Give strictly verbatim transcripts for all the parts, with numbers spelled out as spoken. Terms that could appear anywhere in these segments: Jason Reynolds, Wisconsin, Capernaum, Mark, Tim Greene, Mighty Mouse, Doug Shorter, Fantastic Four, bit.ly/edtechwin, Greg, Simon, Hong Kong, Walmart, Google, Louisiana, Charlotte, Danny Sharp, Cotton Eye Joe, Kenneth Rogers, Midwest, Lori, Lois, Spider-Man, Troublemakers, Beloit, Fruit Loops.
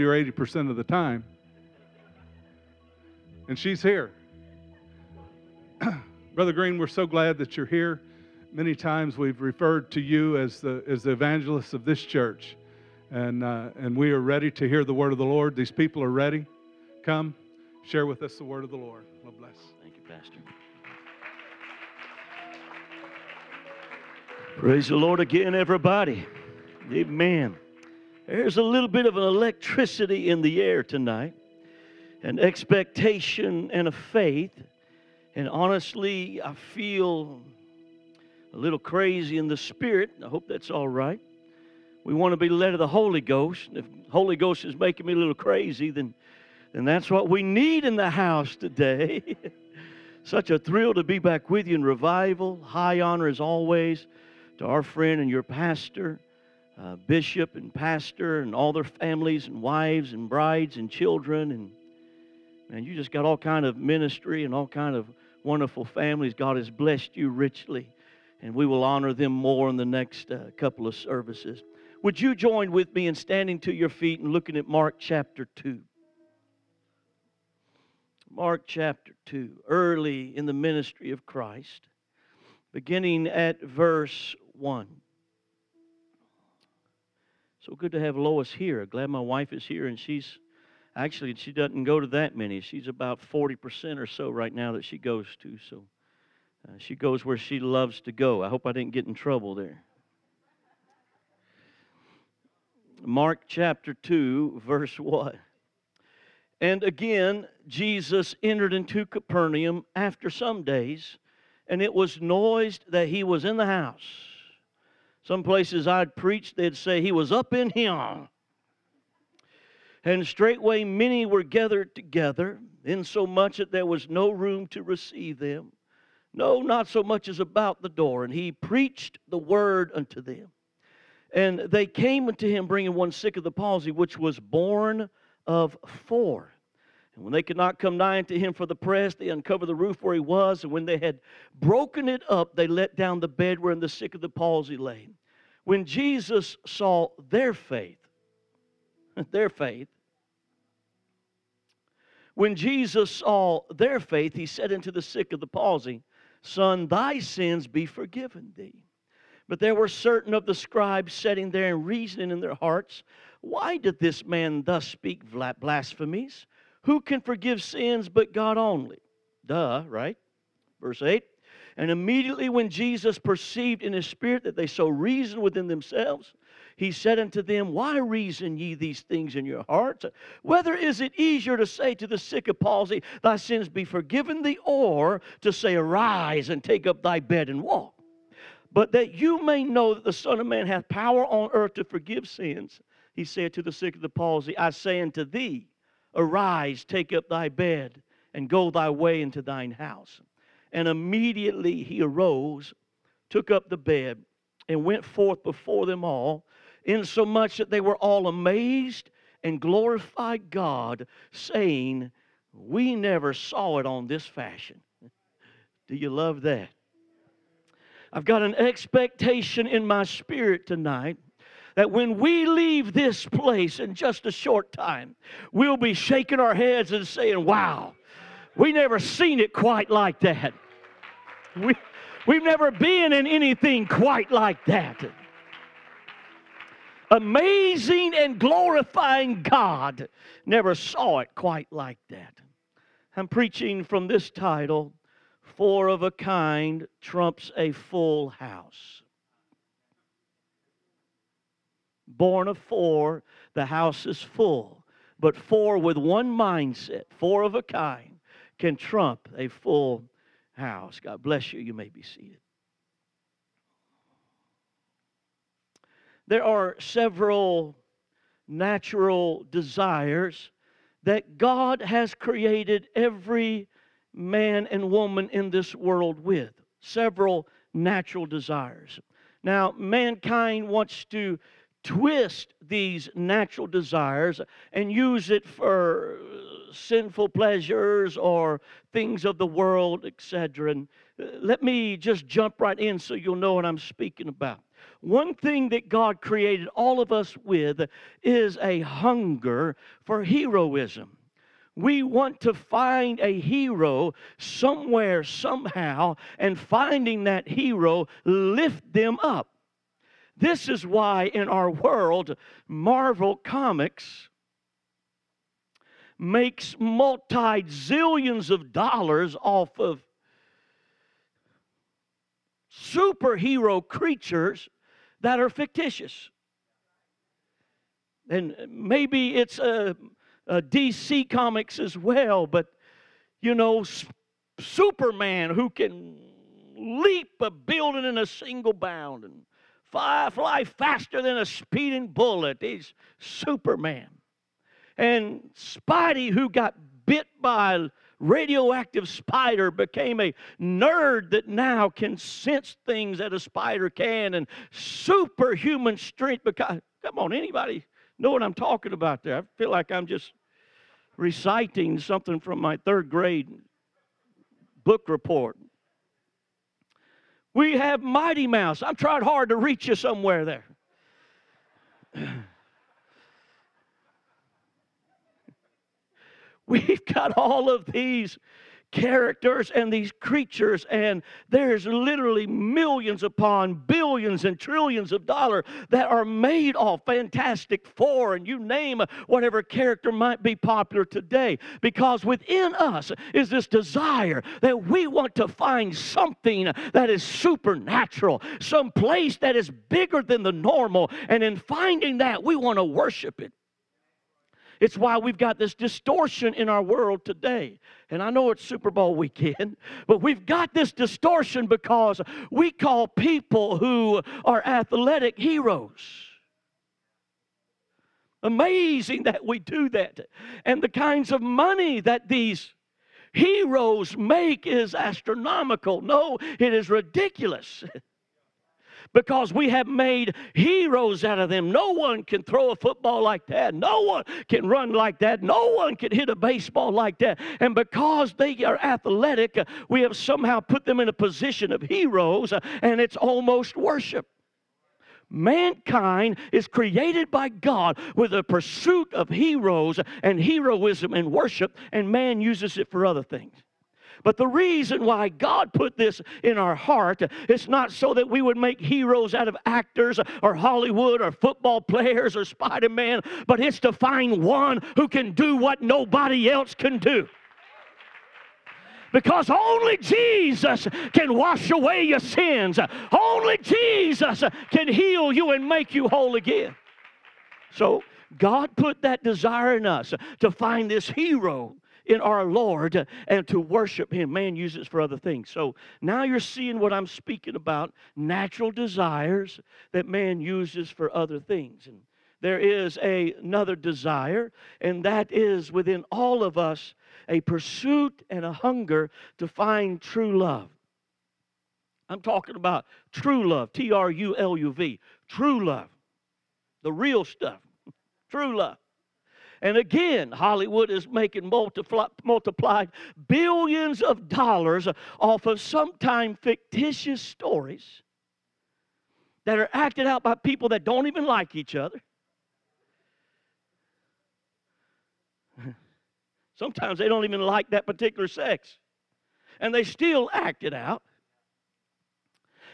or eighty percent of the time. And she's here. Brother Greene, we're so glad that you're here. Many times we've referred to you as the as the evangelist of this church. And uh, and we are ready to hear the word of the Lord. These people are ready. Come, share with us the word of the Lord. God bless. Thank you, Pastor. Praise the Lord again, everybody. Amen. There's a little bit of an electricity in the air tonight, an expectation and a faith. And honestly, I feel a little crazy in the spirit. I hope that's all right. We want to be led of the Holy Ghost. If the Holy Ghost is making me a little crazy, then, then that's what we need in the house today. Such a thrill to be back with you in revival. High honor as always to our friend and your pastor, Uh, bishop and pastor and all their families and wives and brides and children, and and you just got all kind of ministry and all kind of wonderful families. God has blessed you richly, and we will honor them more in the next uh, couple of services. Would you join with me in standing to your feet and looking at Mark chapter two? Mark chapter two, early in the ministry of Christ, beginning at verse one. So good to have Lois here. Glad my wife is here, and she's actually, she doesn't go to that many. She's about forty percent or so right now that she goes to, so uh, she goes where she loves to go. I hope I didn't get in trouble there. Mark chapter two, verse one. And again, Jesus entered into Capernaum after some days, and it was noised that he was in the house. Some places I'd preach, they'd say, he was up in him. And straightway many were gathered together, insomuch that there was no room to receive them. No, not so much as about the door. And he preached the word unto them. And they came unto him, bringing one sick of the palsy, which was born of four. And when they could not come nigh unto him for the press, they uncovered the roof where he was. And when they had broken it up, they let down the bed wherein the sick of the palsy lay. When Jesus saw their faith, their faith, when Jesus saw their faith, he said unto the sick of the palsy, Son, thy sins be forgiven thee. But there were certain of the scribes sitting there and reasoning in their hearts, Why did this man thus speak blasphemies? Who can forgive sins but God only? Duh, right? Verse eight. And immediately when Jesus perceived in his spirit that they so reasoned within themselves, he said unto them, Why reason ye these things in your hearts? Whether is it easier to say to the sick of palsy, Thy sins be forgiven thee, or to say, Arise and take up thy bed and walk? But that you may know that the Son of Man hath power on earth to forgive sins, he said to the sick of the palsy, I say unto thee, Arise, take up thy bed, and go thy way into thine house. And immediately he arose, took up the bed, and went forth before them all, insomuch that they were all amazed and glorified God, saying, We never saw it on this fashion. Do you love that? I've got an expectation in my spirit tonight that when we leave this place in just a short time, we'll be shaking our heads and saying, Wow, we never seen it quite like that. We, we've never been in anything quite like that. Amazing and glorifying God never saw it quite like that. I'm preaching from this title, Four of a Kind Trumps a Full House. Born of four, the house is full. But four with one mindset, four of a kind, can trump a full house. God bless you. You may be seated. There are several natural desires that God has created every man and woman in this world with. Several natural desires. Now, mankind wants to twist these natural desires and use it for sinful pleasures or things of the world, et cetera. And let me just jump right in so you'll know what I'm speaking about. One thing that God created all of us with is a hunger for heroism. We want to find a hero somewhere, somehow, and finding that hero, lift them up. This is why in our world, Marvel Comics makes multi-zillions of dollars off of superhero creatures that are fictitious. And maybe it's a, a D C Comics as well, but, you know, sp- Superman who can leap a building in a single bound and fly, fly faster than a speeding bullet. He's Superman. And Spidey, who got bit by a radioactive spider, became a nerd that now can sense things that a spider can, and superhuman strength. Because, come on, anybody know what I'm talking about there? I feel like I'm just reciting something from my third grade book report. We have Mighty Mouse. I'm trying hard to reach you somewhere there. We've got all of these characters and these creatures, and there's literally millions upon billions and trillions of dollars that are made off Fantastic Four, and you name whatever character might be popular today, because within us is this desire that we want to find something that is supernatural, some place that is bigger than the normal, and in finding that, we want to worship it. It's why we've got this distortion in our world today. And I know it's Super Bowl weekend, but we've got this distortion because we call people who are athletic heroes. Amazing that we do that. And the kinds of money that these heroes make is astronomical. No, it is ridiculous. Because we have made heroes out of them. No one can throw a football like that. No one can run like that. No one can hit a baseball like that. And because they are athletic, we have somehow put them in a position of heroes, and it's almost worship. Mankind is created by God with a pursuit of heroes and heroism and worship, and man uses it for other things. But the reason why God put this in our heart, it's not so that we would make heroes out of actors or Hollywood or football players or Spider-Man, but it's to find one who can do what nobody else can do. Because only Jesus can wash away your sins. Only Jesus can heal you and make you whole again. So God put that desire in us to find this hero in our Lord and to worship Him. Man uses for other things. So now you're seeing what I'm speaking about, natural desires that man uses for other things. And there is a, another desire, and that is within all of us a pursuit and a hunger to find true love. I'm talking about true love, T R U L U V, true love, the real stuff, true love. And again, Hollywood is making multiply, multiplied billions of dollars off of sometimes fictitious stories that are acted out by people that don't even like each other. Sometimes they don't even like that particular sex. And they still act it out.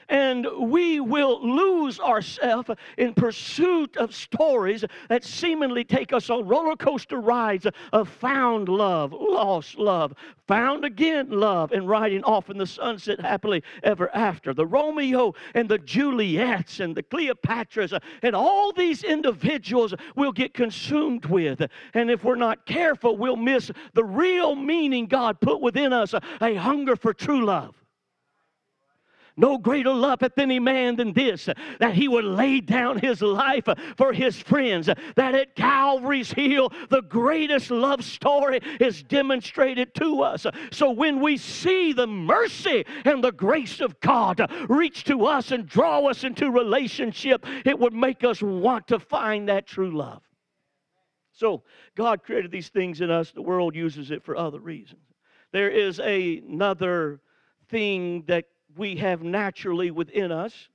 And we will lose ourselves in pursuit of stories that seemingly take us on roller coaster rides of found love, lost love, found again love, and riding off in the sunset happily ever after. The Romeo and the Juliets and the Cleopatras and all these individuals we'll get consumed with. And if we're not careful, we'll miss the real meaning God put within us, a hunger for true love. No greater loveth any man than this, that he would lay down his life for his friends. That at Calvary's hill, the greatest love story is demonstrated to us. So when we see the mercy and the grace of God reach to us and draw us into relationship, it would make us want to find that true love. So God created these things in us. The world uses it for other reasons. There is another thing that we have naturally within us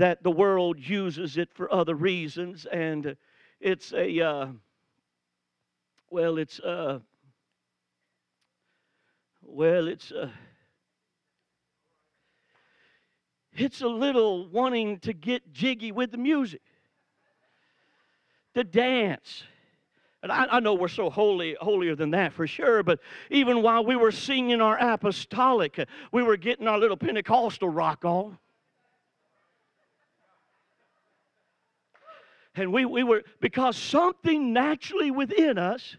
that the world uses it for other reasons, and it's a, uh, well, it's, uh, well, it's, uh, it's a little wanting to get jiggy with the music, to dance. And I, I know we're so holy, holier than that for sure, but even while we were singing our apostolic, we were getting our little Pentecostal rock on. And we, we were, because something naturally within us,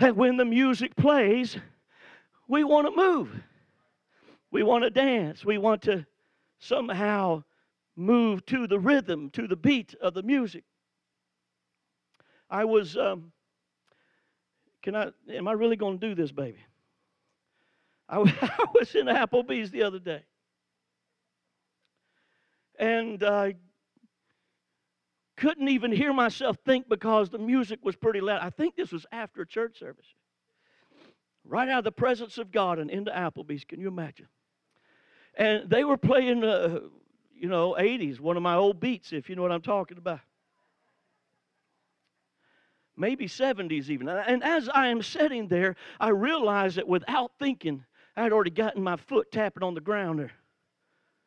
that when the music plays, we want to move. We want to dance. We want to somehow move to the rhythm, to the beat of the music. I was, um, can I, am I really going to do this, baby? I, I was in Applebee's the other day. And I uh, couldn't even hear myself think because the music was pretty loud. I think this was after church service. Right out of the presence of God and into Applebee's. Can you imagine? And they were playing, uh, you know, eighties, one of my old beats, if you know what I'm talking about. Maybe seventies even. And as I am sitting there, I realized that without thinking, I had already gotten my foot tapping on the ground there.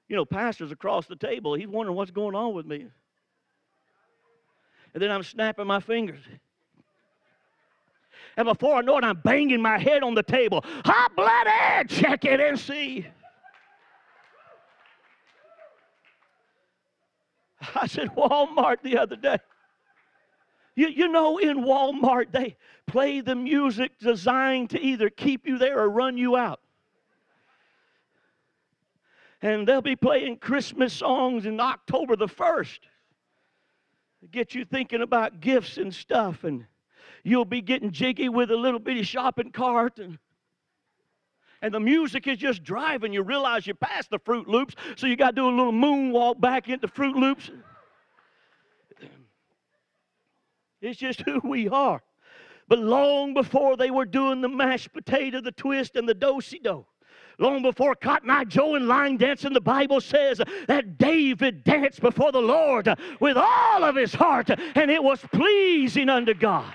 You know, pastor's across the table. He's wondering what's going on with me. And then I'm snapping my fingers. And before I know it, I'm banging my head on the table. Hot blooded, check it and see. I was at Walmart the other day. You, you know, in Walmart, they play the music designed to either keep you there or run you out. And they'll be playing Christmas songs in October the first. Get you thinking about gifts and stuff, and you'll be getting jiggy with a little bitty shopping cart. And, and the music is just driving. You realize you passed the Fruit Loops, so you got to do a little moonwalk back into Fruit Loops. It's just who we are. But long before they were doing the mashed potato, the twist, and the do-si-do, long before Cotton Eye Joe and line dancing, the Bible says that David danced before the Lord with all of his heart, and it was pleasing unto God.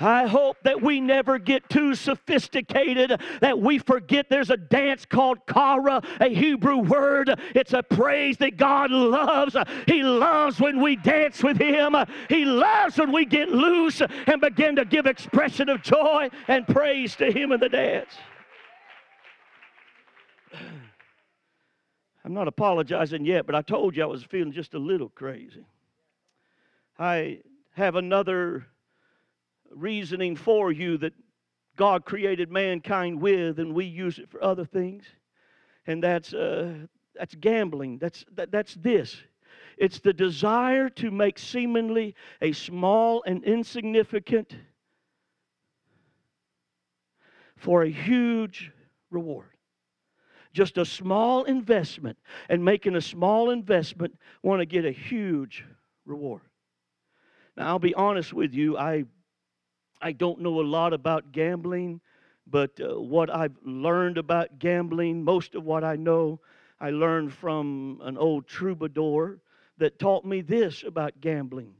I hope that we never get too sophisticated, that we forget there's a dance called kara, a Hebrew word. It's a praise that God loves. He loves when we dance with Him. He loves when we get loose and begin to give expression of joy and praise to Him in the dance. I'm not apologizing yet, but I told you I was feeling just a little crazy. I have another reasoning for you that God created mankind with, and we use it for other things, and that's uh, that's gambling. That's that, that's this. It's the desire to make seemingly a small and insignificant for a huge reward. Just a small investment, and making a small investment, want to get a huge reward. Now I'll be honest with you. I. I don't know a lot about gambling, but uh, what I've learned about gambling, most of what I know, I learned from an old troubadour that taught me this about gambling.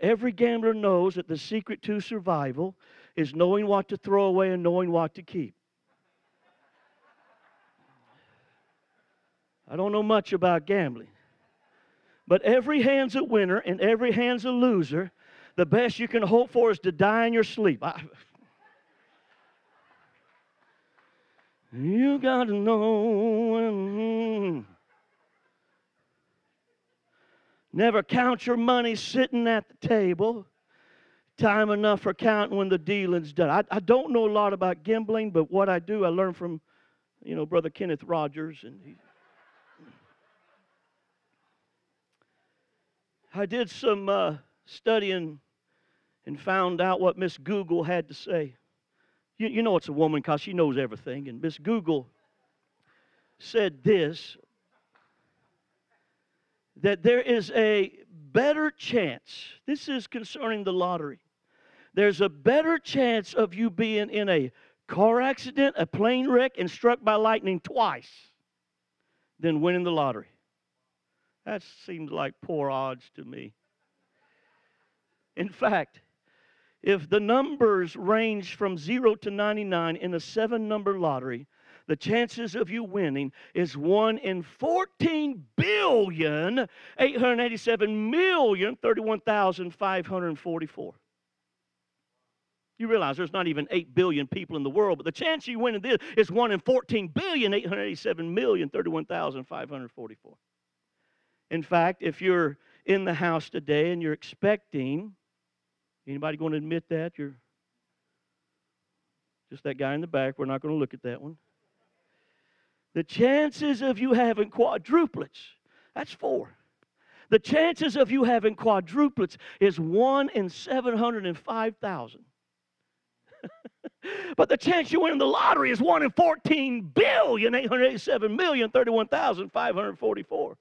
Every gambler knows that the secret to survival is knowing what to throw away and knowing what to keep. I don't know much about gambling, but every hand's a winner and every hand's a loser. The best you can hope for is to die in your sleep. I, you got to know. Never count your money sitting at the table. Time enough for counting when the dealing's done. I, I don't know a lot about gambling, but what I do, I learned from, you know, Brother Kenneth Rogers. And he, I did some... Uh, studying and found out what Miss Google had to say. You, you know it's a woman because she knows everything. And Miss Google said this, that there is a better chance, this is concerning the lottery, there's a better chance of you being in a car accident, a plane wreck, and struck by lightning twice than winning the lottery. That seems like poor odds to me. In fact, if the numbers range from zero to ninety-nine in a seven-number lottery, the chances of you winning is one in fourteen billion, eight hundred eighty-seven million, thirty-one thousand, five hundred forty-four. You realize there's not even eight billion people in the world, but the chance you win in this is one in fourteen billion, eight hundred eighty-seven million, thirty-one thousand, five hundred forty-four. In fact, if you're in the house today and you're expecting, anybody going to admit that? You're just that guy in the back. We're not going to look at that one. The chances of you having quadruplets, that's four. The chances of you having quadruplets is one in seven hundred five thousand. But the chance you win in the lottery is one in fourteen billion, eight hundred eighty-seven million, thirty-one thousand, five hundred forty-four.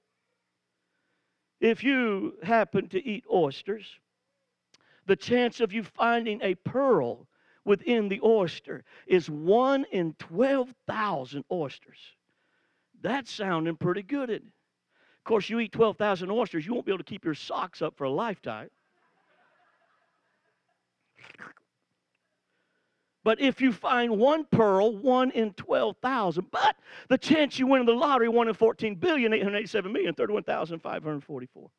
If you happen to eat oysters, the chance of you finding a pearl within the oyster is one in twelve thousand oysters. That's sounding pretty good, isn't it? Of course, you eat twelve thousand oysters, you won't be able to keep your socks up for a lifetime. But if you find one pearl, one in twelve thousand. But the chance you win in the lottery, one in fourteen billion, eight hundred eighty-seven million, thirty-one thousand, five hundred forty-four.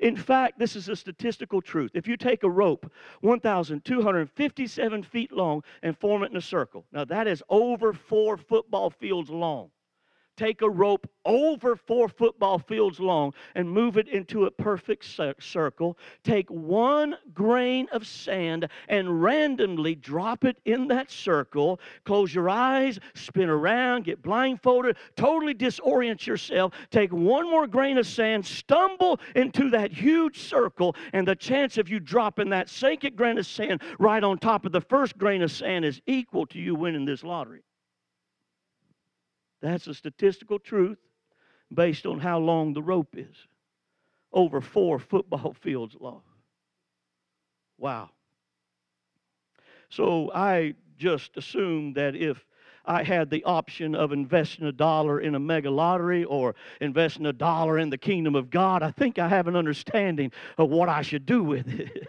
In fact, this is a statistical truth. If you take a rope one thousand two hundred fifty-seven feet long and form it in a circle. Now, that is over four football fields long. Take a rope over four football fields long and move it into a perfect circle. Take one grain of sand and randomly drop it in that circle. Close your eyes, spin around, get blindfolded, totally disorient yourself. Take one more grain of sand, stumble into that huge circle, and the chance of you dropping that second grain of sand right on top of the first grain of sand is equal to you winning this lottery. That's a statistical truth based on how long the rope is. Over four football fields long. Wow. So I just assumed that if I had the option of investing a dollar in a mega lottery or investing a dollar in the kingdom of God, I think I have an understanding of what I should do with it.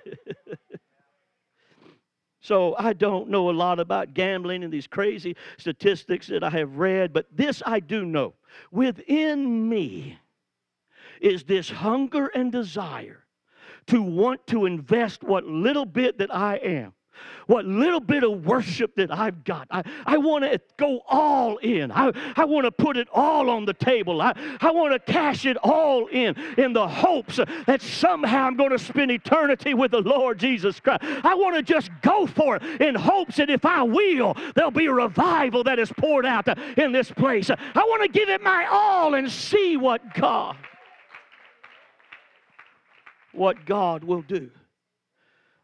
So I don't know a lot about gambling and these crazy statistics that I have read, but this I do know. Within me is this hunger and desire to want to invest what little bit that I am, what little bit of worship that I've got. I, I want to go all in. I, I want to put it all on the table. I, I want to cash it all in in the hopes that somehow I'm going to spend eternity with the Lord Jesus Christ. I want to just go for it in hopes that if I will, there'll be a revival that is poured out in this place. I want to give it my all and see what God, what God will do.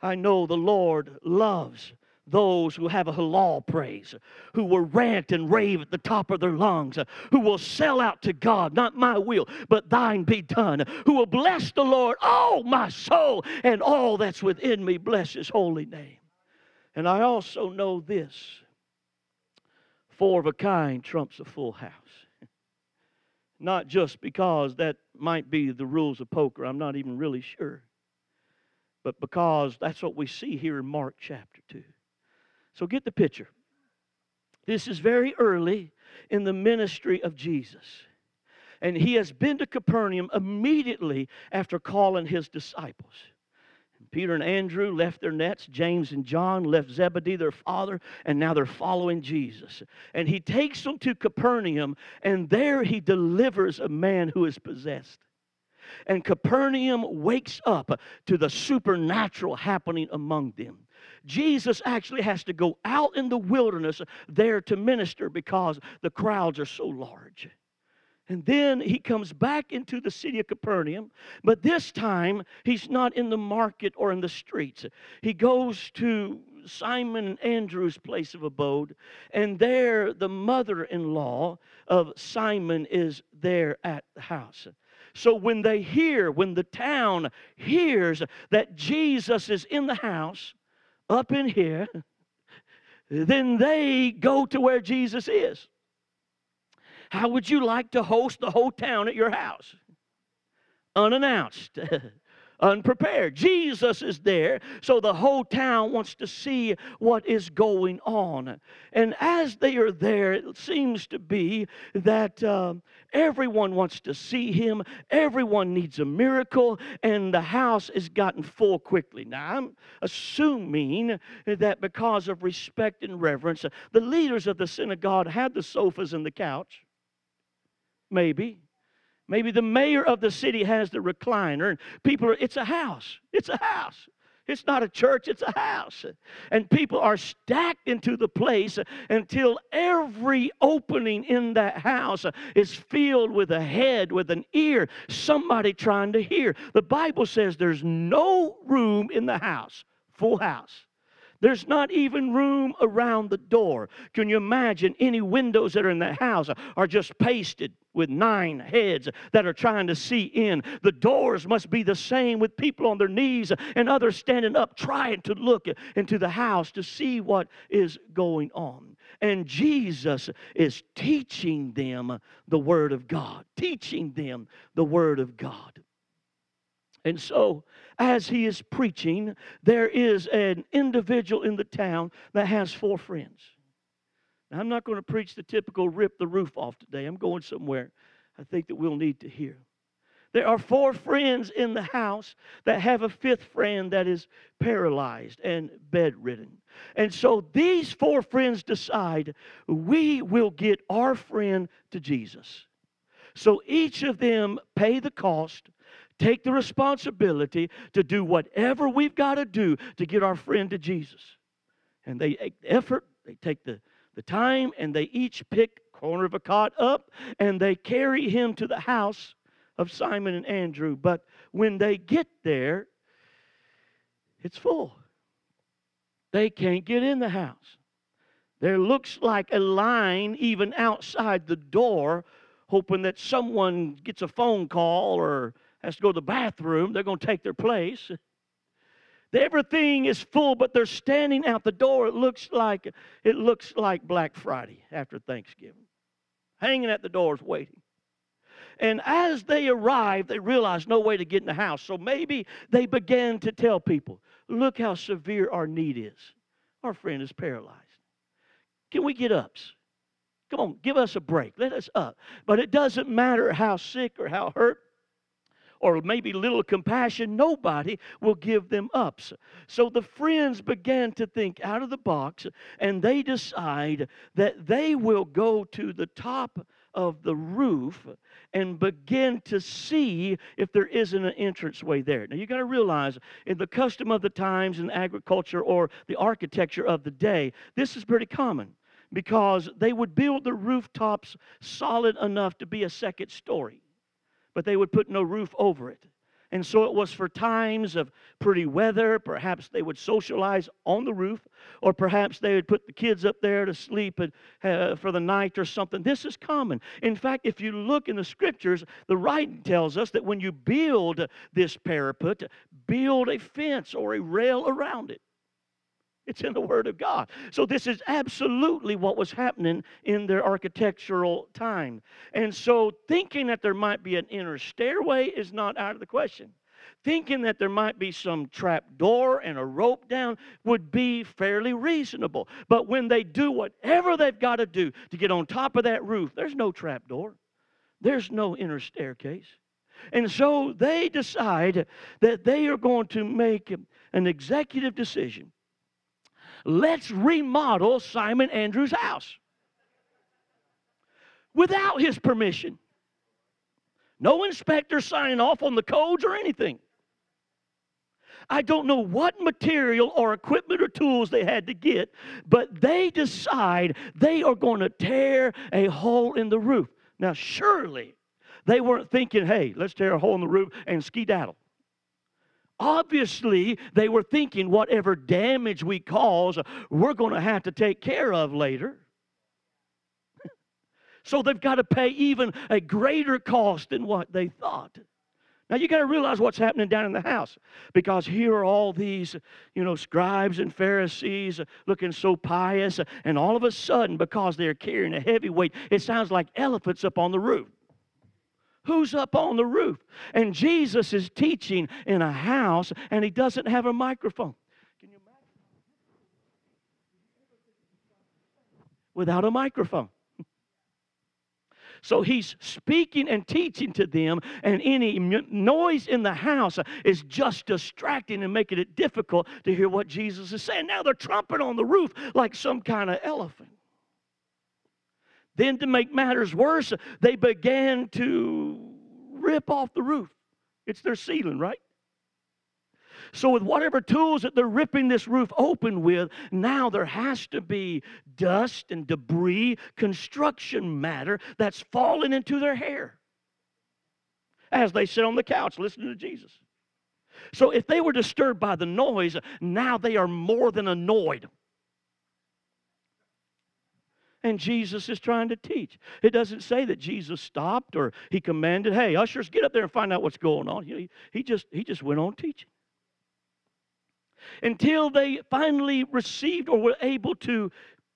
I know the Lord loves those who have a halal praise, who will rant and rave at the top of their lungs, who will sell out to God, not my will, but thine be done, who will bless the Lord, oh, my soul, and all that's within me, bless his holy name. And I also know this, four of a kind trumps a full house. Not just because that might be the rules of poker, I'm not even really sure. But because that's what we see here in Mark chapter two. So get the picture. This is very early in the ministry of Jesus. And he has been to Capernaum immediately after calling his disciples. Peter and Andrew left their nets. James and John left Zebedee, their father, and now they're following Jesus. And he takes them to Capernaum, and there he delivers a man who is possessed. And Capernaum wakes up to the supernatural happening among them. Jesus actually has to go out in the wilderness there to minister because the crowds are so large. And then he comes back into the city of Capernaum, but this time he's not in the market or in the streets. He goes to Simon and Andrew's place of abode, and there the mother-in-law of Simon is there at the house. So when they hear, when the town hears that Jesus is in the house, up in here, then they go to where Jesus is. How would you like to host the whole town at your house? Unannounced. Unprepared. Jesus is there, so the whole town wants to see what is going on. And as they are there, it seems to be that um, everyone wants to see him. Everyone needs a miracle, and the house has gotten full quickly. Now, I'm assuming that because of respect and reverence, the leaders of the synagogue had the sofas and the couch. Maybe. Maybe the mayor of the city has the recliner, and people are, it's a house, it's a house. It's not a church, it's a house. And people are stacked into the place until every opening in that house is filled with a head, with an ear, somebody trying to hear. The Bible says there's no room in the house, full house. There's not even room around the door. Can you imagine any windows that are in that house are just pasted with nine heads that are trying to see in? The doors must be the same, with people on their knees and others standing up trying to look into the house to see what is going on. And Jesus is teaching them the Word of God, teaching them the Word of God. And so, as he is preaching, there is an individual in the town that has four friends. Now, I'm not going to preach the typical rip the roof off today. I'm going somewhere I think that we'll need to hear. There are four friends in the house that have a fifth friend that is paralyzed and bedridden. And so these four friends decide, we will get our friend to Jesus. So each of them pay the cost, take the responsibility to do whatever we've got to do to get our friend to Jesus. And they take the effort, they take the, the time, and they each pick a corner of a cot up, and they carry him to the house of Simon and Andrew. But when they get there, it's full. They can't get in the house. There looks like a line even outside the door, hoping that someone gets a phone call or has to go to the bathroom. They're going to take their place. Everything is full, but they're standing out the door. It looks like it looks like Black Friday after Thanksgiving. Hanging at the doors waiting. And as they arrive, they realize no way to get in the house. So maybe they began to tell people, look how severe our need is. Our friend is paralyzed. Can we get ups? Come on, give us a break. Let us up. But it doesn't matter how sick or how hurt, or maybe little compassion, nobody will give them ups. So the friends began to think out of the box, and they decide that they will go to the top of the roof and begin to see if there isn't an entranceway there. Now, you got to realize, in the custom of the times and agriculture or the architecture of the day, this is pretty common, because they would build the rooftops solid enough to be a second story, but they would put no roof over it. And so it was for times of pretty weather. Perhaps they would socialize on the roof, or perhaps they would put the kids up there to sleep and, uh, for the night or something. This is common. In fact, if you look in the scriptures, the writing tells us that when you build this parapet, build a fence or a rail around it. It's in the Word of God. So this is absolutely what was happening in their architectural time. And so thinking that there might be an inner stairway is not out of the question. Thinking that there might be some trap door and a rope down would be fairly reasonable. But when they do whatever they've got to do to get on top of that roof, there's no trap door. There's no inner staircase. And so they decide that they are going to make an executive decision. Let's remodel Simon Andrew's house without his permission. No inspector signing off on the codes or anything. I don't know what material or equipment or tools they had to get, but they decide they are going to tear a hole in the roof. Now, surely they weren't thinking, hey, let's tear a hole in the roof and skedaddle. Obviously, they were thinking whatever damage we cause, we're going to have to take care of later. So they've got to pay even a greater cost than what they thought. Now, you got to realize what's happening down in the house, because here are all these, you know, scribes and Pharisees looking so pious, and all of a sudden, because they're carrying a heavy weight, it sounds like elephants up on the roof. Who's up on the roof? And Jesus is teaching in a house, and he doesn't have a microphone. Can you imagine? Without a microphone. So he's speaking and teaching to them, and any noise in the house is just distracting and making it difficult to hear what Jesus is saying. Now they're trumpet on the roof like some kind of elephant. Then to make matters worse, they began to rip off the roof. It's their ceiling, right? So with whatever tools that they're ripping this roof open with, now there has to be dust and debris, construction matter that's falling into their hair as they sit on the couch listening to Jesus. So if they were disturbed by the noise, now they are more than annoyed. And Jesus is trying to teach. It doesn't say that Jesus stopped or he commanded, hey, ushers, get up there and find out what's going on. He, he, just, he just went on teaching. Until they finally received or were able to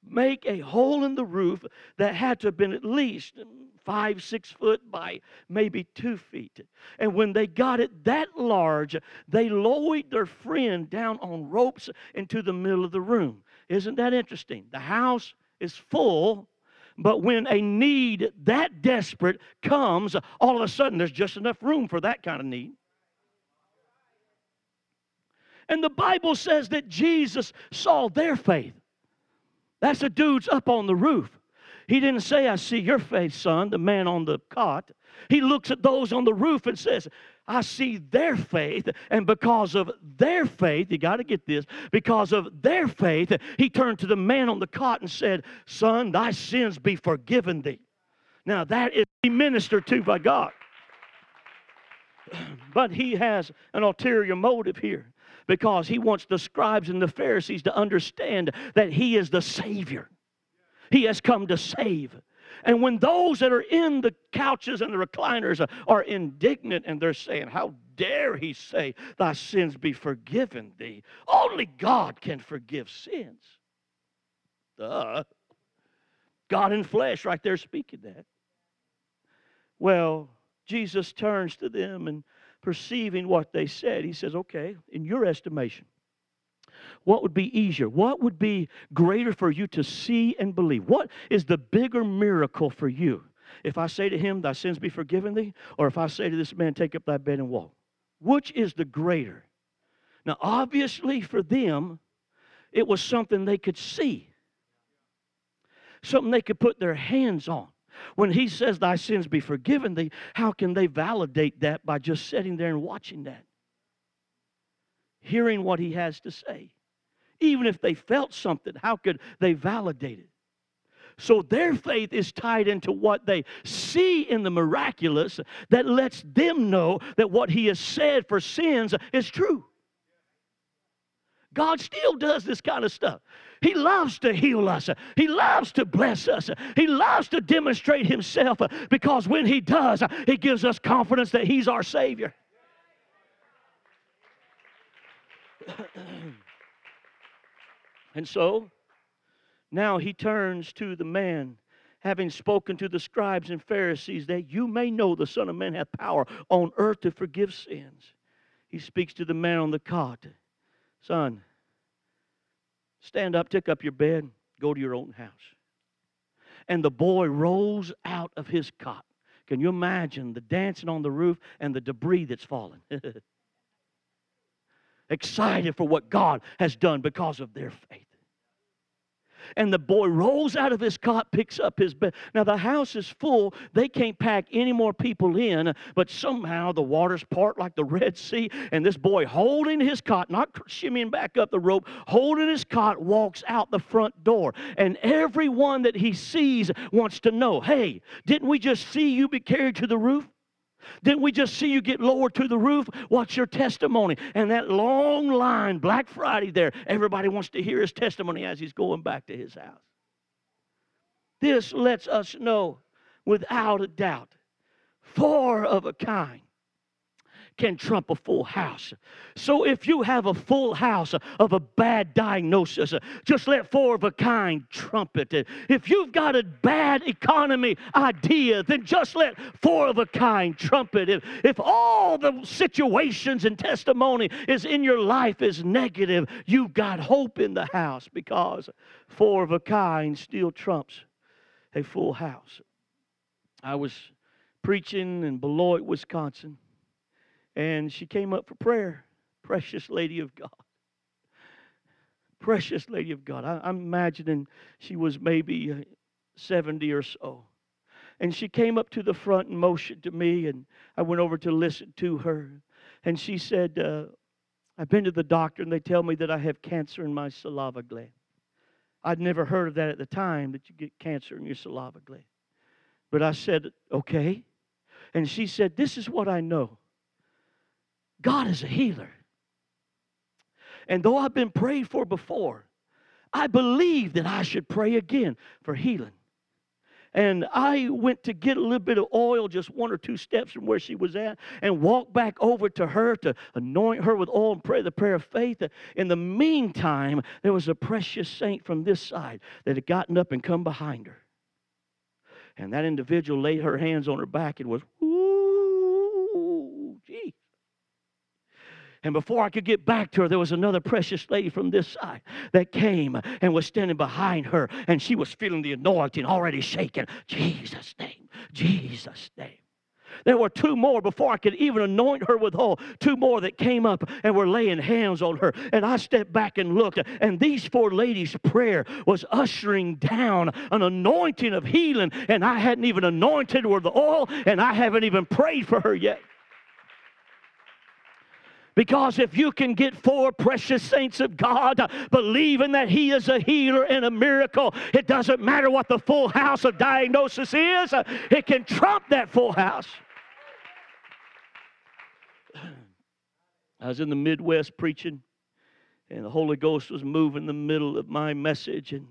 make a hole in the roof that had to have been at least five, six foot by maybe two feet. And when they got it that large, they lowered their friend down on ropes into the middle of the room. Isn't that interesting? The house is full, but when a need that desperate comes, all of a sudden there's just enough room for that kind of need. And the Bible says that Jesus saw their faith. That's the dudes up on the roof. He didn't say, I see your faith, son, the man on the cot. He looks at those on the roof and says, I see their faith. And because of their faith, you got to get this, because of their faith, he turned to the man on the cot and said, son, thy sins be forgiven thee. Now that is ministered to by God. But he has an ulterior motive here, because he wants the scribes and the Pharisees to understand that he is the Savior. He has come to save. And when those that are in the couches and the recliners are indignant and they're saying, how dare he say, thy sins be forgiven thee? Only God can forgive sins. Duh. God in flesh right there speaking that. Well, Jesus turns to them and perceiving what they said, he says, okay, in your estimation, what would be easier? What would be greater for you to see and believe? What is the bigger miracle for you? If I say to him, thy sins be forgiven thee, or if I say to this man, take up thy bed and walk? Which is the greater? Now, obviously for them, it was something they could see, something they could put their hands on. When he says, thy sins be forgiven thee, how can they validate that by just sitting there and watching that? Hearing what he has to say. Even if they felt something, how could they validate it? So their faith is tied into what they see in the miraculous that lets them know that what he has said for sins is true. God still does this kind of stuff. He loves to heal us. He loves to bless us. He loves to demonstrate himself, because when he does, he gives us confidence that he's our Savior. And so, now he turns to the man, having spoken to the scribes and Pharisees, that you may know the Son of Man hath power on earth to forgive sins. He speaks to the man on the cot. Son, stand up, take up your bed, go to your own house. And the boy rolls out of his cot. Can you imagine the dancing on the roof and the debris that's fallen? Excited for what God has done because of their faith. And the boy rolls out of his cot, picks up his bed. Now, the house is full. They can't pack any more people in, but somehow the waters part like the Red Sea, and this boy holding his cot, not shimmying back up the rope, holding his cot, walks out the front door. And everyone that he sees wants to know, hey, didn't we just see you be carried to the roof? Didn't we just see you get lowered to the roof? What's your testimony? And that long line, Black Friday there, everybody wants to hear his testimony as he's going back to his house. This lets us know, without a doubt, four of a kind can trump a full house. So if you have a full house of a bad diagnosis, just let four of a kind trumpet it. If you've got a bad economy idea, then just let four of a kind trumpet it. If all the situations and testimony is in your life is negative, you've got hope in the house because four of a kind still trumps a full house. I was preaching in Beloit, Wisconsin, and she came up for prayer. Precious Lady of God. Precious Lady of God. I, I'm imagining she was maybe seventy or so. And she came up to the front and motioned to me, and I went over to listen to her. And she said, uh, I've been to the doctor, and they tell me that I have cancer in my saliva gland. I'd never heard of that at the time, that you get cancer in your saliva gland. But I said, okay. And she said, this is what I know. God is a healer. And though I've been prayed for before, I believe that I should pray again for healing. And I went to get a little bit of oil, just one or two steps from where she was at, and walked back over to her to anoint her with oil and pray the prayer of faith. In the meantime, there was a precious saint from this side that had gotten up and come behind her. And that individual laid her hands on her back and was, ooh, gee. And before I could get back to her, there was another precious lady from this side that came and was standing behind her. And she was feeling the anointing, already shaking. Jesus' name, Jesus' name. There were two more before I could even anoint her with oil. Two more that came up and were laying hands on her. And I stepped back and looked. And these four ladies' prayer was ushering down an anointing of healing. And I hadn't even anointed her with oil. And I haven't even prayed for her yet. Because if you can get four precious saints of God believing that He is a healer and a miracle, it doesn't matter what the full house of diagnosis is. It can trump that full house. I was in the Midwest preaching, and the Holy Ghost was moving in the middle of my message, and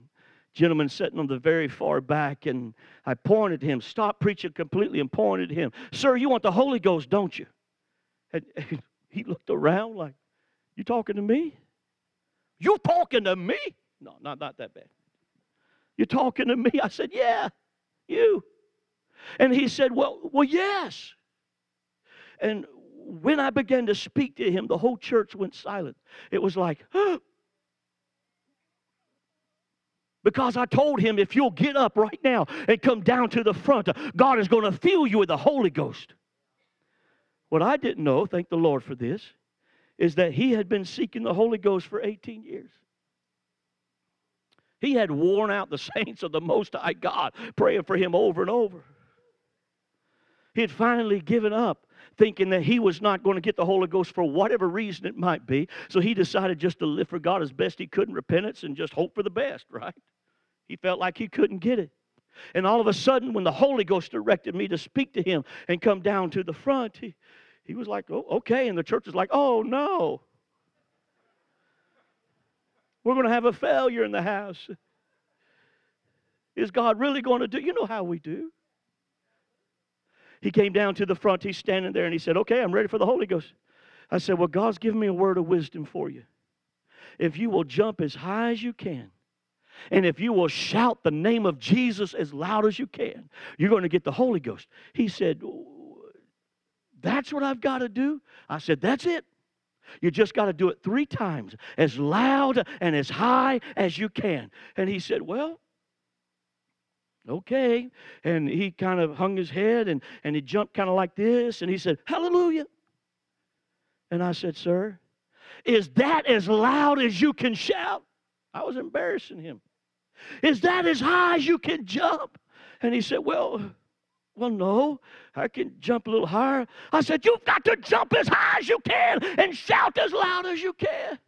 gentleman sitting on the very far back, and I pointed him, stopped preaching completely and pointed him. Sir, you want the Holy Ghost, don't you? And, and he looked around like, you talking to me? You talking to me? No, not, not that bad. You talking to me? I said, yeah, you. And he said, well, well, yes. And when I began to speak to him, the whole church went silent. It was like, huh? Because I told him, if you'll get up right now and come down to the front, God is going to fill you with the Holy Ghost. What I didn't know, thank the Lord for this, is that he had been seeking the Holy Ghost for eighteen years. He had worn out the saints of the Most High God, praying for him over and over. He had finally given up, thinking that he was not going to get the Holy Ghost for whatever reason it might be. So he decided just to live for God as best he could in repentance and just hope for the best, right? He felt like he couldn't get it. And all of a sudden, when the Holy Ghost directed me to speak to him and come down to the front, he, he was like, oh, okay. And the church is like, oh, no. We're going to have a failure in the house. Is God really going to do? You know how we do. He came down to the front. He's standing there, and he said, okay, I'm ready for the Holy Ghost. I said, well, God's given me a word of wisdom for you. If you will jump as high as you can, and if you will shout the name of Jesus as loud as you can, you're going to get the Holy Ghost. He said, that's what I've got to do? I said, that's it. You just got to do it three times, as loud and as high as you can. And he said, well, okay. And he kind of hung his head, and, and he jumped kind of like this, and he said, hallelujah. And I said, sir, is that as loud as you can shout? I was embarrassing him. Is that as high as you can jump? And he said, well, well, no, I can jump a little higher. I said, you've got to jump as high as you can and shout as loud as you can.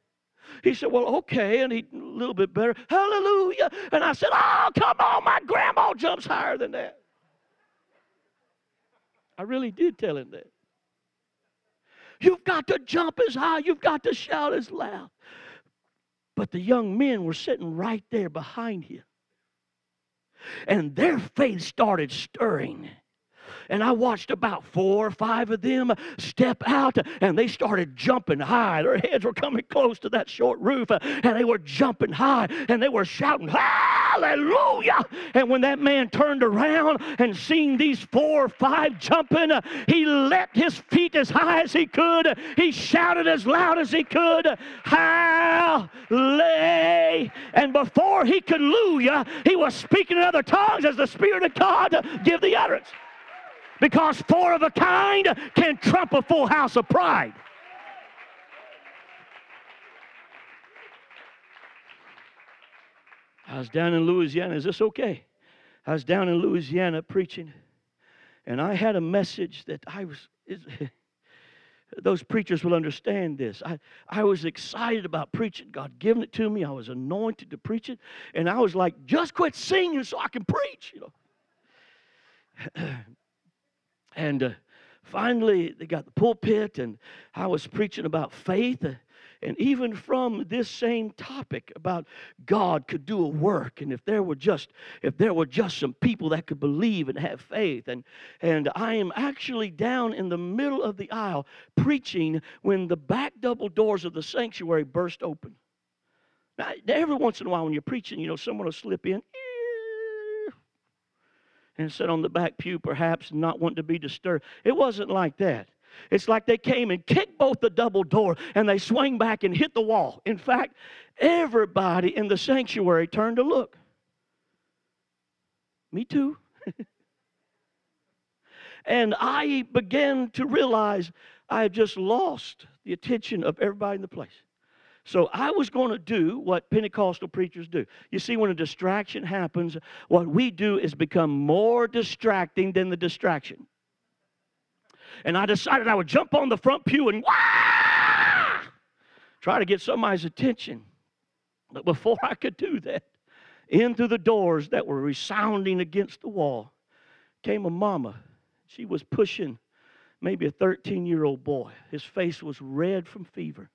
He said, well, okay, and he a little bit better. Hallelujah. And I said, oh, come on, my grandma jumps higher than that. I really did tell him that. You've got to jump as high. You've got to shout as loud. But the young men were sitting right there behind him. And their faith started stirring. and I watched about four or five of them step out, and they started jumping high. Their heads were coming close to that short roof, and they were jumping high, and they were shouting, hallelujah! And when that man turned around and seen these four or five jumping, he leapt his feet as high as he could. He shouted as loud as he could, hallelujah! And before he could hallelujah, he was speaking in other tongues as the Spirit of God give the utterance. Because four of a kind can trump a full house of pride. I was down in Louisiana. Is this okay? I was down in Louisiana preaching, and I had a message that I was... It, those preachers will understand this. I, I was excited about preaching. God given it to me. I was anointed to preach it. And I was like, just quit singing so I can preach, you know. And uh, finally, they got the pulpit, and I was preaching about faith. Uh, And even from this same topic about God could do a work, and if there were just if there were just some people that could believe and have faith, and and I am actually down in the middle of the aisle preaching when the back double doors of the sanctuary burst open. Now, every once in a while when you're preaching, you know, someone will slip in and sit on the back pew perhaps and not want to be disturbed. It wasn't like that. It's like they came and kicked both the double door, and they swung back and hit the wall. In fact, everybody in the sanctuary turned to look. Me too. And I began to realize I had just lost the attention of everybody in the place. So I was going to do what Pentecostal preachers do. You see, when a distraction happens, what we do is become more distracting than the distraction. And I decided I would jump on the front pew and Wah! Try to get somebody's attention. But before I could do that, in through the doors that were resounding against the wall came a mama. She was pushing maybe a thirteen-year-old boy. His face was red from fever.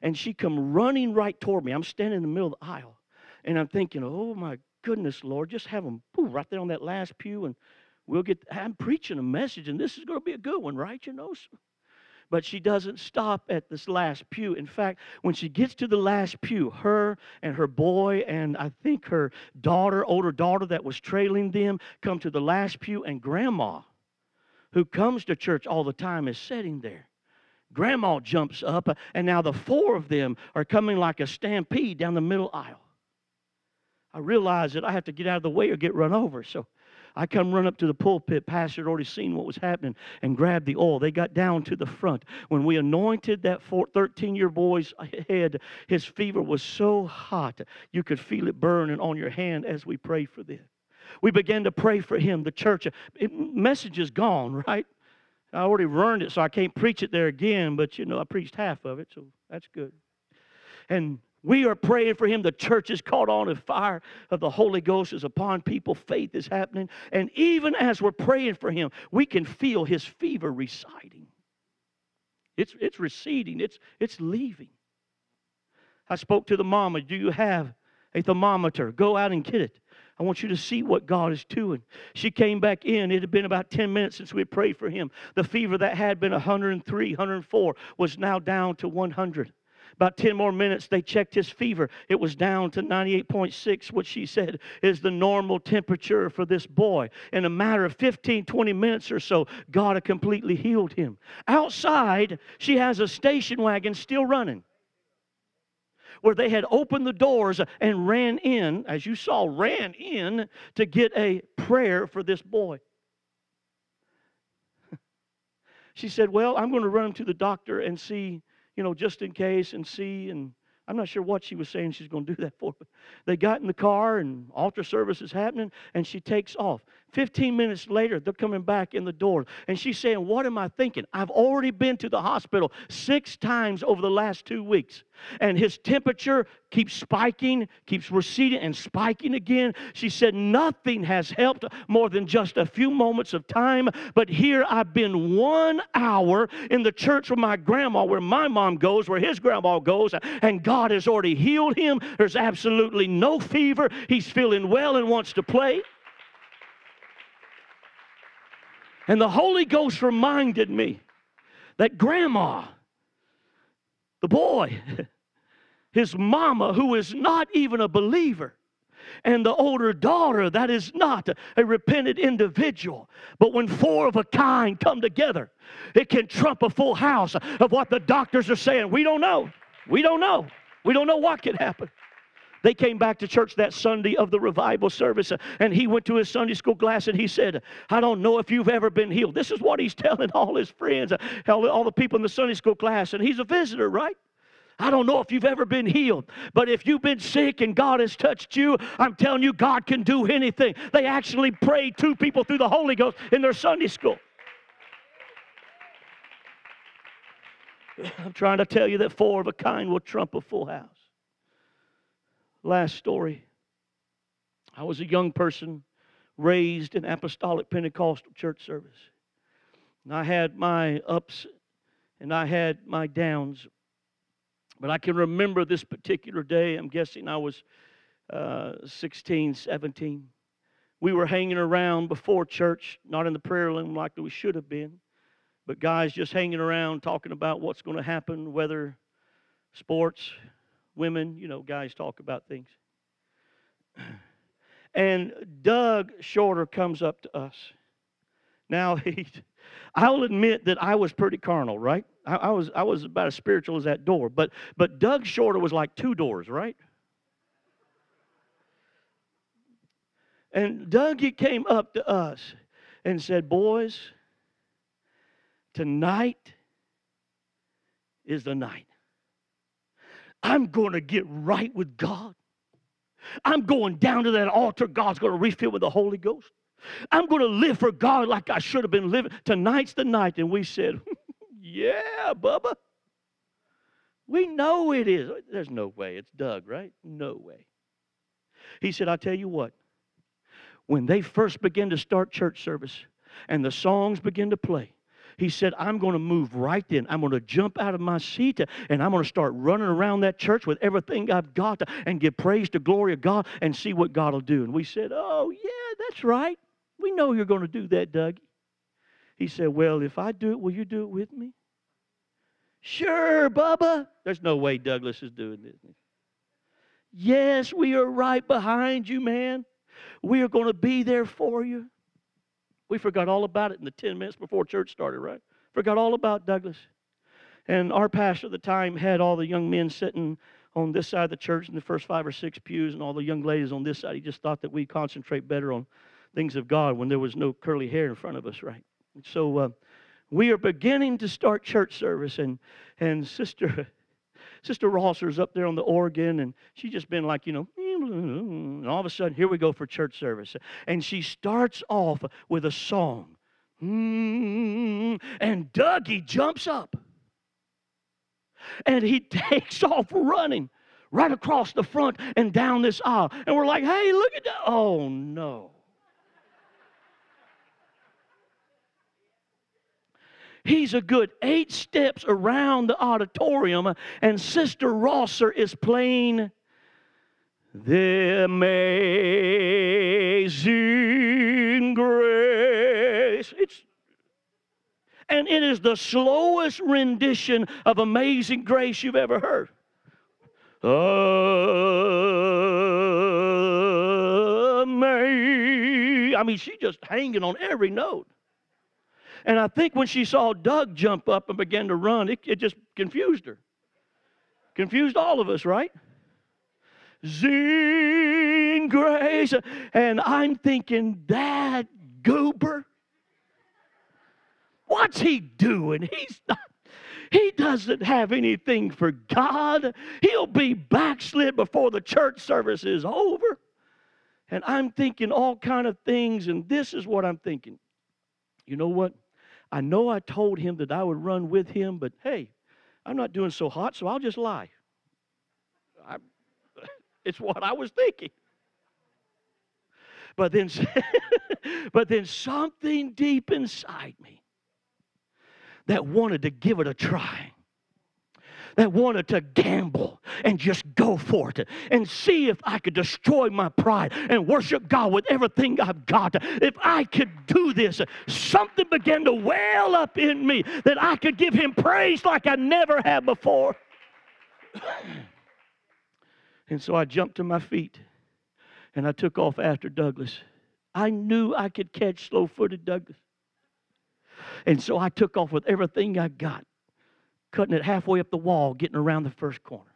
And she come running right toward me. I'm standing in the middle of the aisle. And I'm thinking, oh, my goodness, Lord, just have them boom, right there on that last pew and We'll get, I'm preaching a message, and this is going to be a good one, right? You know, so. But she doesn't stop at this last pew. In fact, when she gets to the last pew, her and her boy and I think her daughter, older daughter that was trailing them, come to the last pew, and Grandma, who comes to church all the time, is sitting there. Grandma jumps up, and now the four of them are coming like a stampede down the middle aisle. I realize that I have to get out of the way or get run over, so I come run up to the pulpit. Pastor had already seen what was happening and grabbed the oil. They got down to the front. When we anointed that thirteen-year boy's head, his fever was so hot you could feel it burning on your hand as we prayed for them. We began to pray for him. The church, it, message is gone, right? I already learned it, so I can't preach it there again, but, you know, I preached half of it, so that's good. And we are praying for him. The church is caught on. The fire of the Holy Ghost is upon people. Faith is happening. And even as we're praying for him, we can feel his fever receding. It's, it's receding. It's, it's leaving. I spoke to the mama. Do you have a thermometer? Go out and get it. I want you to see what God is doing. She came back in. It had been about ten minutes since we had prayed for him. The fever that had been one hundred three, one hundred four was now down to one hundred. About ten more minutes, they checked his fever. It was down to ninety-eight point six, which she said is the normal temperature for this boy. In a matter of fifteen, twenty minutes or so, God had completely healed him. Outside, she has a station wagon still running, where they had opened the doors and ran in, as you saw, ran in to get a prayer for this boy. She said, well, I'm going to run him to the doctor and see, you know, just in case, and see, and I'm not sure what she was saying she's going to do that for. But they got in the car, and altar service is happening, and she takes off. Fifteen minutes later, they're coming back in the door, and she's saying, what am I thinking? I've already been to the hospital six times over the last two weeks, and his temperature keeps spiking, keeps receding, and spiking again. She said, nothing has helped more than just a few moments of time, but here I've been one hour in the church with my grandma, where my mom goes, where his grandma goes, and God has already healed him. There's absolutely no fever. He's feeling well and wants to play. And the Holy Ghost reminded me that Grandma, the boy, his mama, who is not even a believer, and the older daughter that is not a repentant individual. But when four of a kind come together, it can trump a full house of what the doctors are saying. We don't know. We don't know. We don't know what could happen. They came back to church that Sunday of the revival service, and he went to his Sunday school class, and he said, I don't know if you've ever been healed. This is what he's telling all his friends, all the people in the Sunday school class, and he's a visitor, right? I don't know if you've ever been healed, but if you've been sick and God has touched you, I'm telling you, God can do anything. They actually prayed two people through the Holy Ghost in their Sunday school. I'm trying to tell you that four of a kind will trump a full house. Last story. I was a young person raised in Apostolic Pentecostal church service. And I had my ups and I had my downs. But I can remember this particular day. I'm guessing I was uh, sixteen, seventeen. We were hanging around before church, not in the prayer room like we should have been, but guys just hanging around talking about what's going to happen, weather, sports, women. You know, guys talk about things. And Doug Shorter comes up to us. Now, he, I'll admit that I was pretty carnal, right? I, I was I was about as spiritual as that door. But but Doug Shorter was like two doors, right? And Doug, he came up to us and said, boys, tonight is the night. I'm going to get right with God. I'm going down to that altar. God's going to refill with the Holy Ghost. I'm going to live for God like I should have been living. Tonight's the night. And we said, yeah, Bubba. We know it is. There's no way. It's Doug, right? No way. He said, I tell you what. When they first begin to start church service and the songs begin to play, he said, I'm going to move right then. I'm going to jump out of my seat and I'm going to start running around that church with everything I've got and give praise to glory of God and see what God will do. And we said, oh, yeah, that's right. We know you're going to do that, Dougie. He said, well, if I do it, will you do it with me? Sure, Bubba. There's no way Douglas is doing this. Yes, we are right behind you, man. We are going to be there for you. We forgot all about it in the ten minutes before church started, right? Forgot all about Douglas. And our pastor at the time had all the young men sitting on this side of the church in the first five or six pews and all the young ladies on this side. He just thought that we concentrate better on things of God when there was no curly hair in front of us, right? And so uh, we are beginning to start church service, and and Sister Sister Rosser's up there on the organ, and she's just been like, you know, and all of a sudden, here we go for church service. And she starts off with a song. And Dougie jumps up, and he takes off running right across the front and down this aisle. And we're like, hey, look at that. Oh, no. He's a good eight steps around the auditorium, and Sister Rosser is playing The Amazing Grace. It's, and it is the slowest rendition of Amazing Grace you've ever heard. Amazing. I mean, she's just hanging on every note. And I think when she saw Doug jump up and begin to run, it, it just confused her. Confused all of us, right? Zing grace. And I'm thinking, that goober, what's he doing? He's not. He doesn't have anything for God. He'll be backslid before the church service is over. And I'm thinking all kind of things, and this is what I'm thinking. You know what? I know I told him that I would run with him, but hey, I'm not doing so hot, so I'll just lie. I, it's what I was thinking. But then, but then something deep inside me that wanted to give it a try, that wanted to gamble and just go for it and see if I could destroy my pride and worship God with everything I've got. If I could do this, something began to well up in me that I could give him praise like I never had before. And so I jumped to my feet and I took off after Douglas. I knew I could catch slow-footed Douglas. And so I took off with everything I got, cutting it halfway up the wall, getting around the first corner.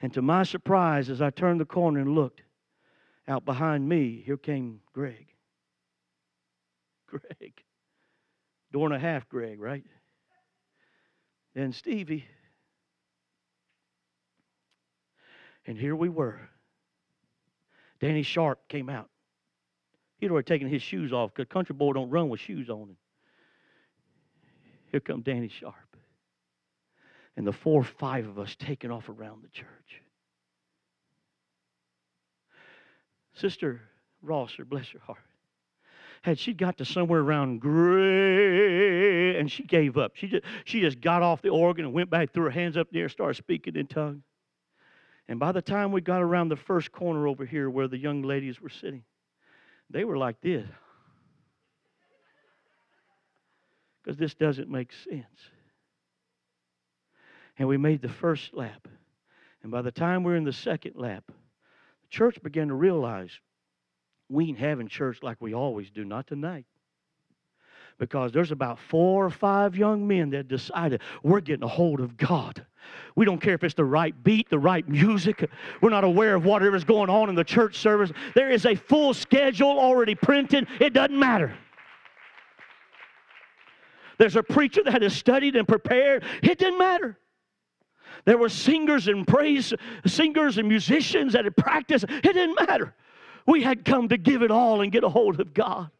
And to my surprise, as I turned the corner and looked, out behind me, here came Greg. Greg. Door and a half Greg, right? And Stevie. And here we were. Danny Sharp came out. He'd already taken his shoes off because country boy don't run with shoes on him. Here come Danny Sharp. And the four or five of us taking off around the church. Sister Rosser, bless her heart, had she got to somewhere around Gray and she gave up. She just, she just got off the organ and went back, threw her hands up there and started speaking in tongues. And by the time we got around the first corner over here where the young ladies were sitting, they were like this. Because this doesn't make sense. And we made the first lap. And by the time we were in the second lap, the church began to realize we ain't having church like we always do, not tonight. Because there's about four or five young men that decided we're getting a hold of God. We don't care if it's the right beat, the right music. We're not aware of whatever's going on in the church service. There is a full schedule already printed. It doesn't matter. There's a preacher that has studied and prepared. It didn't matter. There were singers and praise singers and musicians that had practiced. It didn't matter. We had come to give it all and get a hold of God.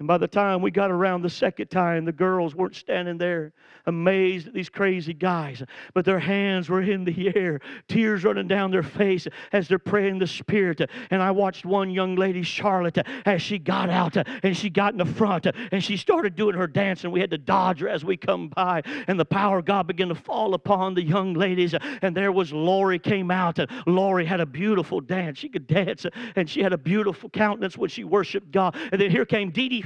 And by the time we got around the second time, the girls weren't standing there amazed at these crazy guys. But their hands were in the air, tears running down their face as they're praying the Spirit. And I watched one young lady, Charlotte, as she got out and she got in the front and she started doing her dance and we had to dodge her as we come by. And the power of God began to fall upon the young ladies. And there was Lori came out. Lori had a beautiful dance. She could dance and she had a beautiful countenance when she worshiped God. And then here came Dee Dee.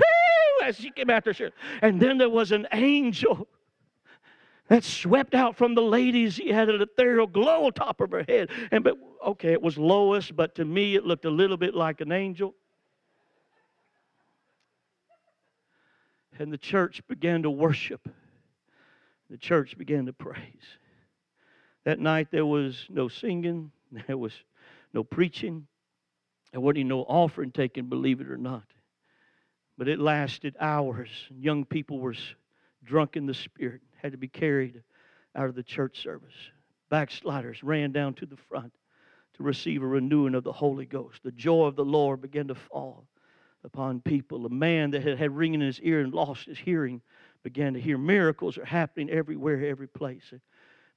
As she came after her. And then there was an angel that swept out from the ladies. He had an ethereal glow on top of her head. And but okay, it was Lois, but to me it looked a little bit like an angel. And the church began to worship. The church began to praise. That night there was no singing, there was no preaching, there wasn't even no offering taken, believe it or not. But it lasted hours. Young people were drunk in the Spirit, had to be carried out of the church service. Backsliders ran down to the front to receive a renewing of the Holy Ghost. The joy of the Lord began to fall upon people. A man that had had ringing in his ear and lost his hearing began to hear. Miracles are happening everywhere, every place,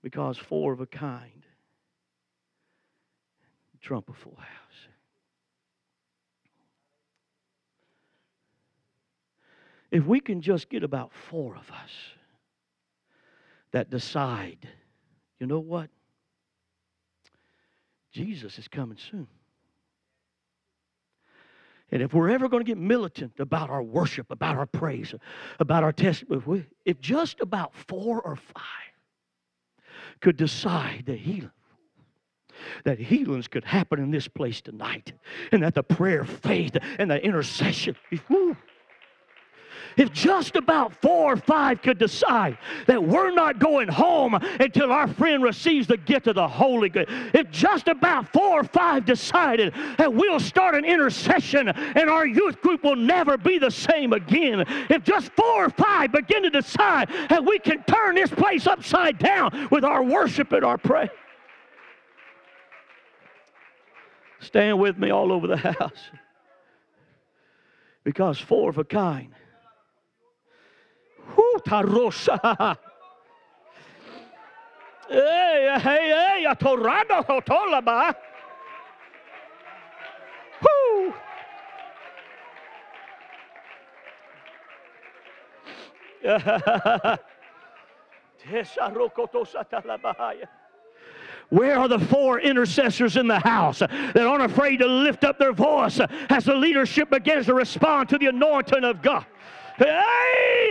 because four of a kind trump a full house. If we can just get about four of us that decide, you know what? Jesus is coming soon. And if we're ever going to get militant about our worship, about our praise, about our testimony, if just about four or five could decide that healing, that healings could happen in this place tonight, and that the prayer of faith and the intercession, whoo, if just about four or five could decide that we're not going home until our friend receives the gift of the Holy Ghost, if just about four or five decided that we'll start an intercession and our youth group will never be the same again, if just four or five begin to decide that we can turn this place upside down with our worship and our prayer. Stand with me all over the house. Because four of a kind. Where are the four intercessors in the house that aren't afraid to lift up their voice as the leadership begins to respond to the anointing of God? Hey,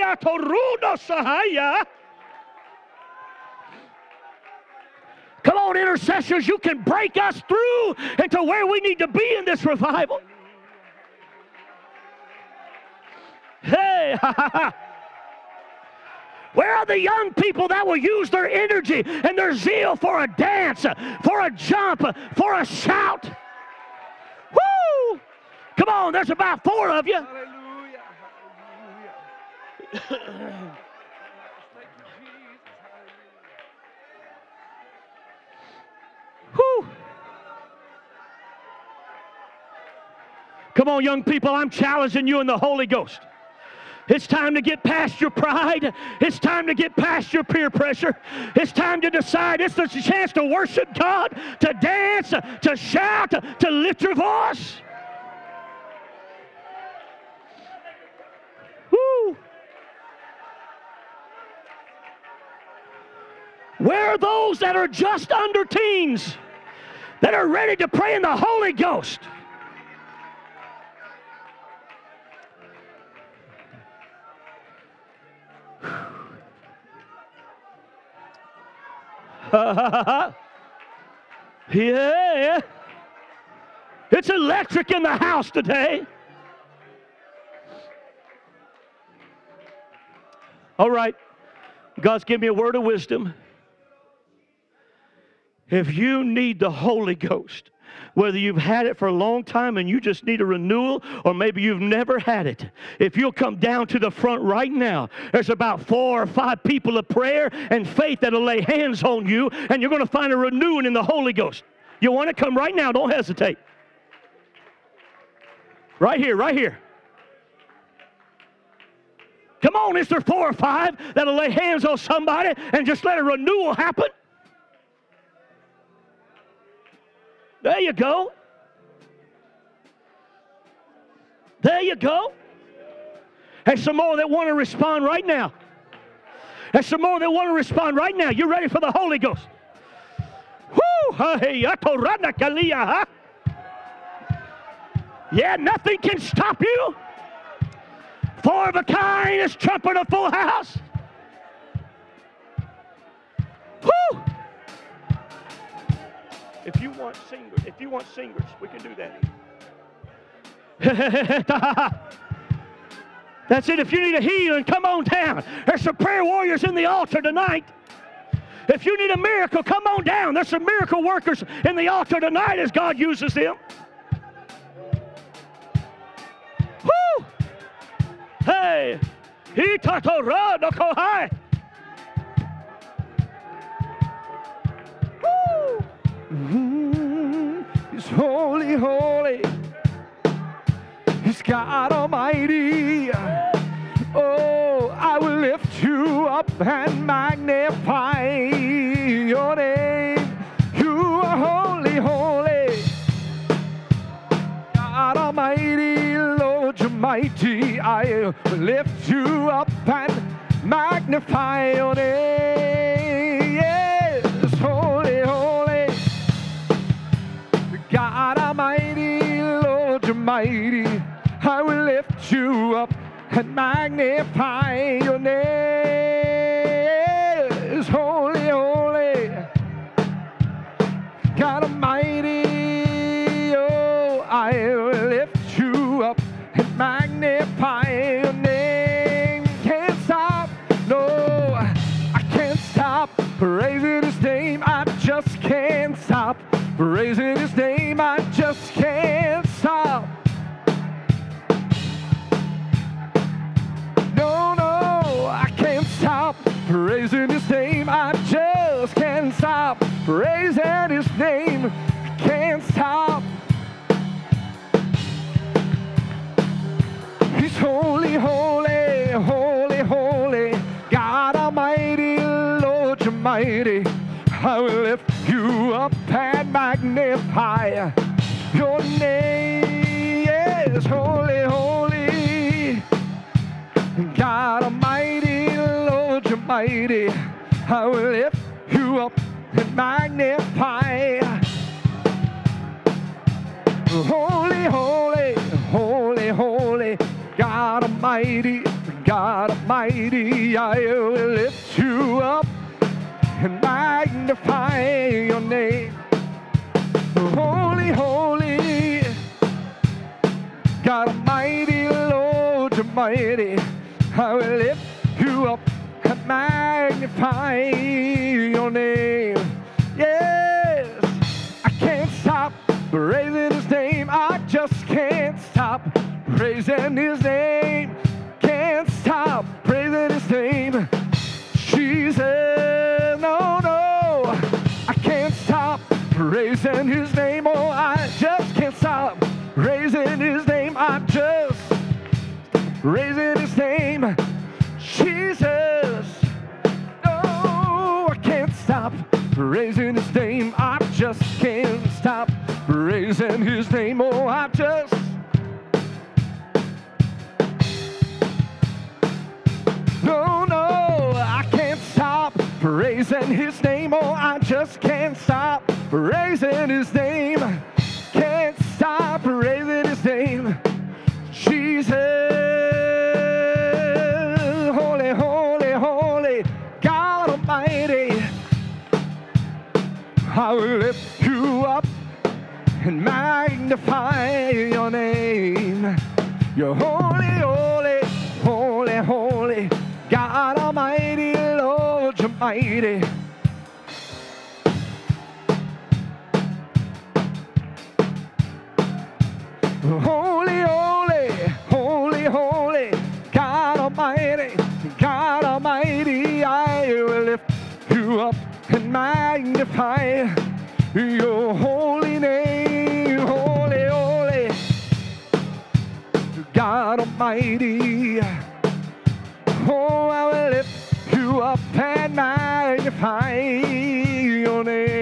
come on, intercessors, you can break us through into where we need to be in this revival. Hey, ha, ha, ha. Where are the young people that will use their energy and their zeal for a dance, for a jump, for a shout? Woo! Come on, there's about four of you. Hallelujah, hallelujah. Woo! Come on, young people, I'm challenging you in the Holy Ghost. It's time to get past your pride. It's time to get past your peer pressure. It's time to decide. It's the chance to worship God, to dance, to shout, to lift your voice. Woo. Where are those that are just under teens that are ready to pray in the Holy Ghost? Uh, yeah, it's electric in the house today. All right, God's given me a word of wisdom. If you need the Holy Ghost, whether you've had it for a long time and you just need a renewal, or maybe you've never had it, if you'll come down to the front right now, there's about four or five people of prayer and faith that'll lay hands on you, and you're going to find a renewing in the Holy Ghost. You want to come right now, don't hesitate. Right here, right here. Come on, is there four or five that'll lay hands on somebody and just let a renewal happen? There you go. There you go. There's some more that want to respond right now. There's some more that want to respond right now. You ready for the Holy Ghost? Woo! Yeah, nothing can stop you. Four of a kind is trumpet of full house. Woo! If you want singers, if you want singers, we can do that. That's it. If you need a healing, come on down. There's some prayer warriors in the altar tonight. If you need a miracle, come on down. There's some miracle workers in the altar tonight as God uses them. Woo! Hey! Woo! Mm-hmm. He's holy, holy. He's God Almighty. Oh, I will lift you up and magnify your name. You are holy, holy. God Almighty, Lord, you're mighty. I will lift you up and magnify your name. Yes, holy, holy. God Almighty, Lord, you're mighty. I will lift you up and magnify your name. Holy, holy, God Almighty, oh, I will lift you up and magnify your name. Can't stop, no, I can't stop praising His name. I just can't stop praising His name, I just can't stop. No, no, I can't stop praising His name, I just can't stop praising His name, I can't stop. He's holy, holy, holy, holy, God Almighty, Lord, you're mighty. I will lift you up and magnify your name. Yes, holy, holy, God Almighty, Lord, you're mighty. I will lift you up and magnify. Holy, holy, holy, holy, God Almighty, God Almighty, I will lift you up and magnify your name. Holy, holy, God Almighty, Lord Almighty, I will lift you up and magnify your name. Yes, I can't stop praising his name. I just can't stop praising his name. Can't stop praising his name. Jesus, no, no, I can't stop praising his name. Oh, I just can't stop praising his name. I'm just praising his name. Jesus, no, I can't stop praising his name. I just can't stop praising his name. Oh, I just. No, no, I can't stop praising his name. Oh, I just can't stop praising his name. Can't stop praising his name. Jesus, holy, holy, holy, God Almighty, I will lift you up and magnify your name. You're holy, holy, holy, holy, God Almighty, Lord Almighty. Holy, holy, holy, holy, God Almighty, God Almighty, I will lift you up and magnify your holy name. Holy, holy, God Almighty, oh, I will lift you up and magnify your name.